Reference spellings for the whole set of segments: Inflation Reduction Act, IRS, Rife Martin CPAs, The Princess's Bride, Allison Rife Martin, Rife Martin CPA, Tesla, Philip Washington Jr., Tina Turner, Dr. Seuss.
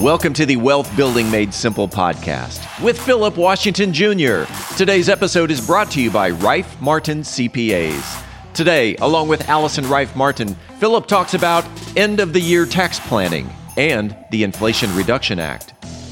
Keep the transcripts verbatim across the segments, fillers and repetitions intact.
Welcome to the Wealth Building Made Simple podcast with Philip Washington Junior Today's episode is brought to you by Rife Martin C P As. Today, along with Allison Rife Martin, Philip talks about end-of-the-year tax planning and the Inflation Reduction Act.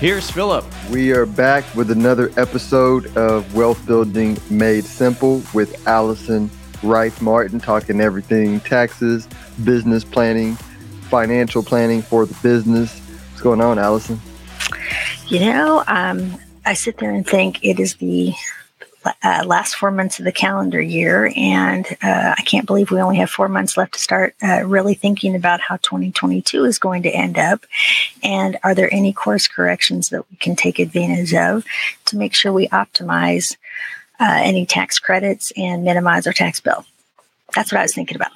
here's Philip. We are back with another episode of Wealth Building Made Simple with Allison Rife Martin, talking everything taxes, business planning, financial planning for the business. What's going on, Allison? You know, um, I sit there and think it is the uh, last four months of the calendar year, and uh, I can't believe we only have four months left to start uh, really thinking about how twenty twenty-two is going to end up. And are there any course corrections that we can take advantage of to make sure we optimize uh, any tax credits and minimize our tax bill? That's what I was thinking about.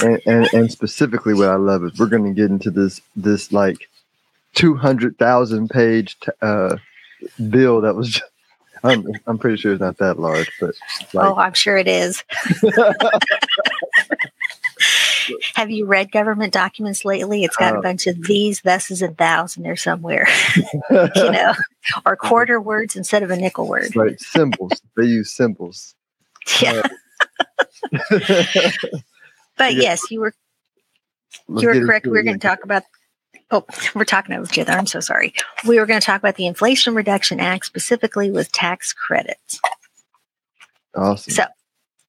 And, and, and specifically what I love is we're going to get into this, this like two hundred thousand page t- uh, bill that was just, I'm, I'm pretty sure it's not that large, but like, oh, I'm sure it is. Have you read government documents lately? It's got um, a bunch of these, thuses, and thous in there somewhere, you know, or quarter words instead of a nickel word. It's like symbols. They use symbols. Yeah. Uh, but yes, you were you were correct. We're going to talk about. Oh, we're talking over each other. I'm so sorry. We were going to talk about the Inflation Reduction Act, specifically with tax credits. Awesome. So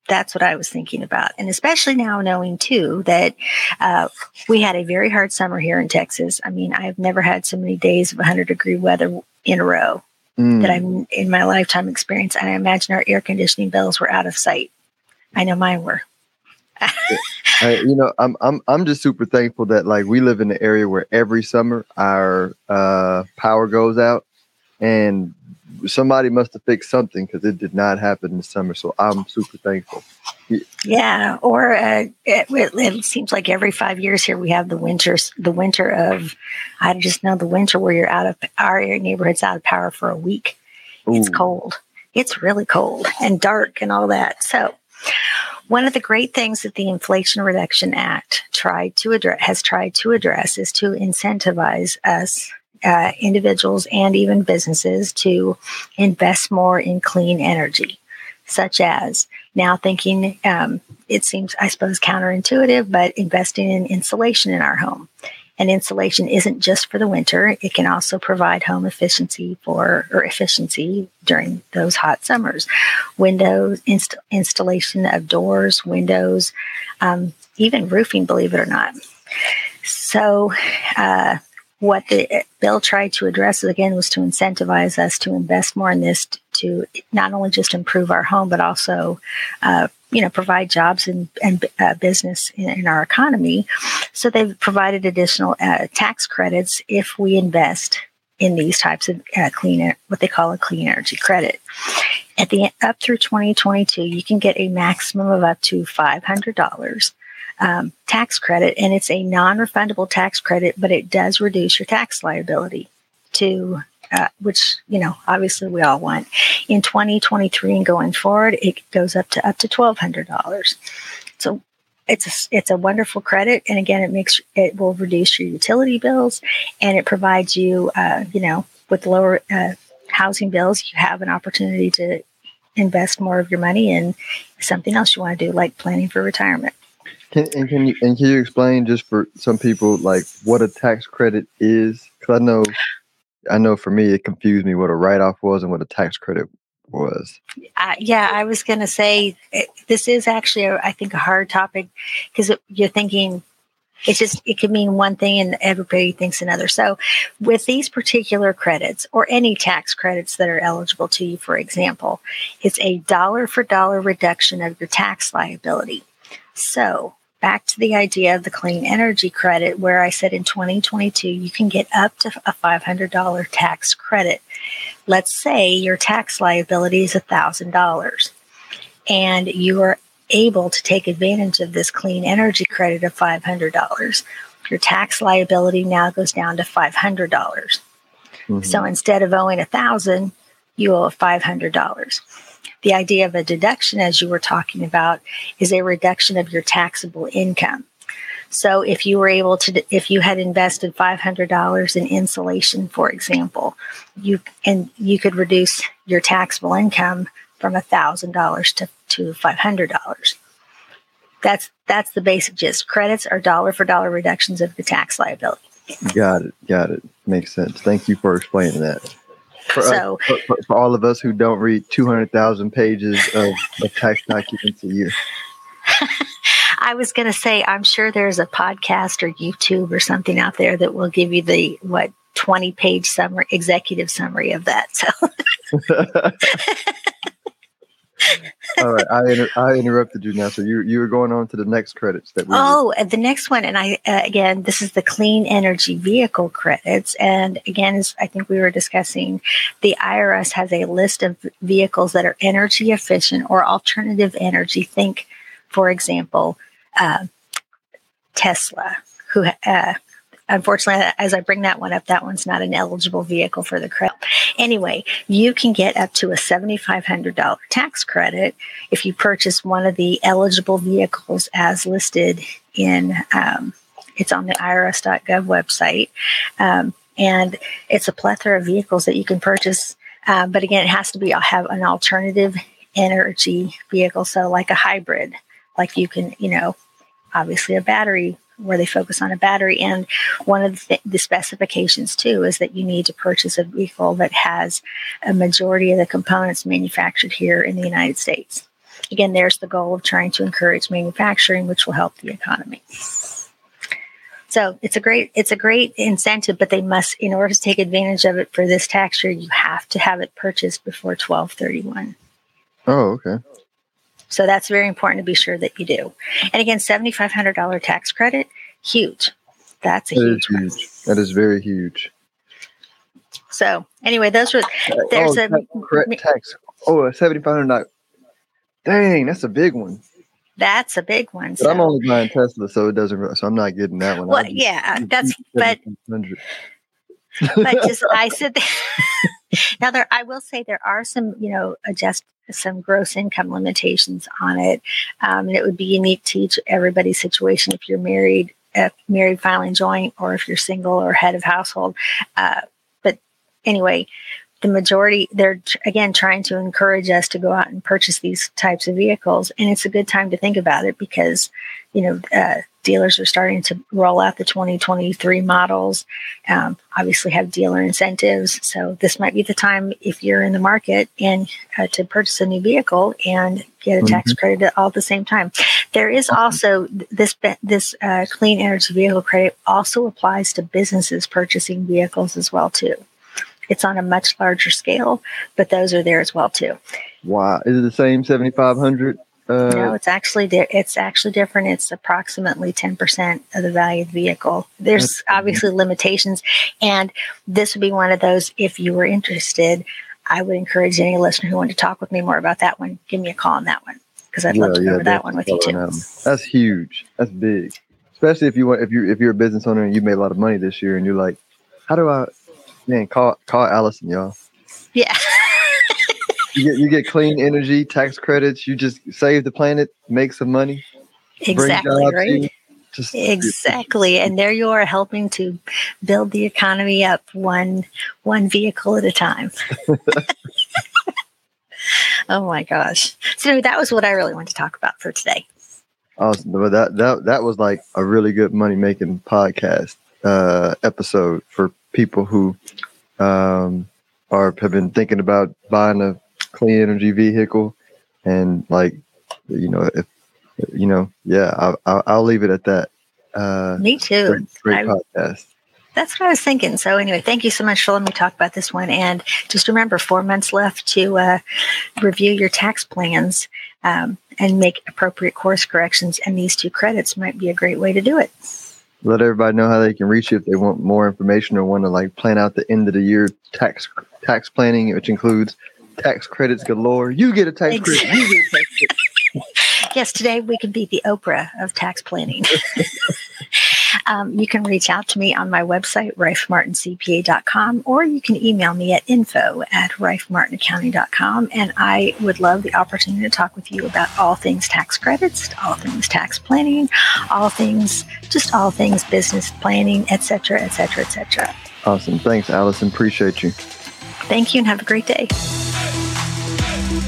that's what I was thinking about. And especially now knowing, too, that uh, we had a very hard summer here in Texas. I mean, I've never had so many days of one hundred degree weather in a row mm. that I'm in my lifetime experience. And I imagine our air conditioning bells were out of sight. I know mine were. I, you know, I'm I'm I'm just super thankful that like we live in an area where every summer our uh, power goes out, and somebody must have fixed something because it did not happen this summer. So I'm super thankful. Yeah, or uh, it, it seems like every five years here we have the winters, the winter of I just know the winter where you're out of our neighborhood's out of power for a week. Ooh. It's cold. It's really cold and dark and all that. So. One of the great things that the Inflation Reduction Act tried to address, has tried to address is to incentivize us, uh, individuals and even businesses, to invest more in clean energy, such as now thinking, um, it seems, I suppose, counterintuitive, but investing in insulation in our home. And insulation isn't just for the winter. It can also provide home efficiency for or efficiency during those hot summers. Windows, inst- installation of doors, windows, um, even roofing, believe it or not. So uh, what the bill tried to address, again, was to incentivize us to invest more in this t- to not only just improve our home, but also uh you know, provide jobs and, and uh, business in, in our economy. So they've provided additional uh, tax credits if we invest in these types of uh, clean, what they call a clean energy credit. At the up through twenty twenty-two, you can get a maximum of up to five hundred dollars um, tax credit, and it's a non-refundable tax credit, but it does reduce your tax liability to Uh, which, you know, obviously we all want. In twenty twenty-three and going forward, it goes up to up to twelve hundred dollars. So it's a, it's a wonderful credit. And again, it makes it will reduce your utility bills, and it provides you, uh, you know, with lower uh, housing bills, you have an opportunity to invest more of your money in something else you want to do, like planning for retirement. Can, and, can you, and can you explain just for some people, like what a tax credit is? Because I know... I know for me, it confused me what a write-off was and what a tax credit was. Uh, yeah, I was going to say it, this is actually, a, I think, a hard topic because you're thinking it's just it could mean one thing and everybody thinks another. So with these particular credits or any tax credits that are eligible to you, for example, it's a dollar for dollar reduction of your tax liability. So back to the idea of the clean energy credit, where I said in twenty twenty-two, you can get up to a five hundred dollars tax credit. Let's say your tax liability is one thousand dollars and you are able to take advantage of this clean energy credit of five hundred dollars. Your tax liability now goes down to five hundred dollars. Mm-hmm. So instead of owing one thousand dollars, you owe five hundred dollars. The idea of a deduction, as you were talking about, is a reduction of your taxable income. So if you were able to, if you had invested five hundred dollars in insulation, for example, you and you could reduce your taxable income from one thousand dollars to, to five hundred dollars. That's that's the basic gist. Credits are dollar for dollar reductions of the tax liability. Got it. Got it. Makes sense. Thank you for explaining that. For, so, us, for, for all of us who don't read two hundred thousand pages of, of tax documents a year. I was going to say, I'm sure there's a podcast or YouTube or something out there that will give you the, what, twenty-page summary, executive summary of that. So, all right, I inter- I interrupted you now. So you you were going on to the next credits that we. Oh, were- the next one, and I uh, again, this is the clean energy vehicle credits, and again, as I think we were discussing, the I R S has a list of vehicles that are energy efficient or alternative energy. Think, for example, uh, Tesla, who. Uh, Unfortunately, as I bring that one up, that one's not an eligible vehicle for the credit. Anyway, you can get up to a seven thousand five hundred dollars tax credit if you purchase one of the eligible vehicles as listed in, um, it's on the I R S dot gov website. Um, and it's a plethora of vehicles that you can purchase. Uh, but again, it has to be, have an alternative energy vehicle. So like a hybrid, like you can, you know, obviously a battery where they focus on a battery. And one of the, th- the specifications, too, is that you need to purchase a vehicle that has a majority of the components manufactured here in the United States. Again, there's the goal of trying to encourage manufacturing, which will help the economy. So it's a great it's a great incentive, but they must, in order to take advantage of it for this tax year, you have to have it purchased before twelve thirty-one. Oh, okay. So that's very important to be sure that you do. And again, seven thousand five hundred dollars tax credit, huge. That's a huge one. That is very huge. So anyway, those were, there's oh, a. Correct tax. Oh, a seven thousand five hundred dollars. Dang, that's a big one. That's a big one. But so. I'm only buying Tesla, so it doesn't, so I'm not getting that one. Well, just, yeah, that's, but. But just, I said that. Now there, I will say there are some, you know, adjust some gross income limitations on it, um, and it would be unique to each everybody's situation. If you're married, uh, married filing joint, or if you're single or head of household. Uh, but anyway, the majority, they're again trying to encourage us to go out and purchase these types of vehicles, and it's a good time to think about it because, you know. Uh, Dealers are starting to roll out the twenty twenty-three models, um, obviously have dealer incentives. So this might be the time if you're in the market and uh, to purchase a new vehicle and get a tax mm-hmm. credit all at the same time. There is also this, this uh, clean energy vehicle credit also applies to businesses purchasing vehicles as well, too. It's on a much larger scale, but those are there as well, too. Wow. Is it the same seven thousand five hundred dollars? Uh, no, it's actually di- it's actually different. It's approximately ten percent of the value of the vehicle. There's obviously limitations, and this would be one of those. If you were interested, I would encourage any listener who wanted to talk with me more about that one, give me a call on that one because I'd yeah, love to cover yeah, that one with you too. Out. That's huge. That's big, especially if you want if you if you're a business owner and you made a lot of money this year and you're like, how do I? Man, call call Allison, y'all. Yeah. You get, you get clean energy, tax credits. You just save the planet, make some money. Exactly, right? In, just, exactly. And there you are helping to build the economy up one one vehicle at a time. Oh, my gosh. So that was what I really wanted to talk about for today. Awesome. Well, that, that, that was like a really good money-making podcast uh, episode for people who um, are have been thinking about buying a clean energy vehicle, and like, you know, if you know, yeah, I, I, I'll leave it at that. Uh, Me too. Great, great I, podcast. That's what I was thinking. So anyway, thank you so much for letting me talk about this one. And just remember, four months left to uh, review your tax plans um, and make appropriate course corrections. And these two credits might be a great way to do it. Let everybody know how they can reach you if they want more information or want to like plan out the end of the year tax tax planning, which includes tax credits galore. You get a tax exactly. credit. You get a tax credit. Yes, today we can be the Oprah of tax planning. Um, you can reach out to me on my website, rife martin c p a dot com, or you can email me at info at rife martin accounting dot com. And I would love the opportunity to talk with you about all things tax credits, all things tax planning, all things, just all things business planning, et cetera, et cetera, et cetera. Awesome. Thanks, Allison. Appreciate you. Thank you and have a great day.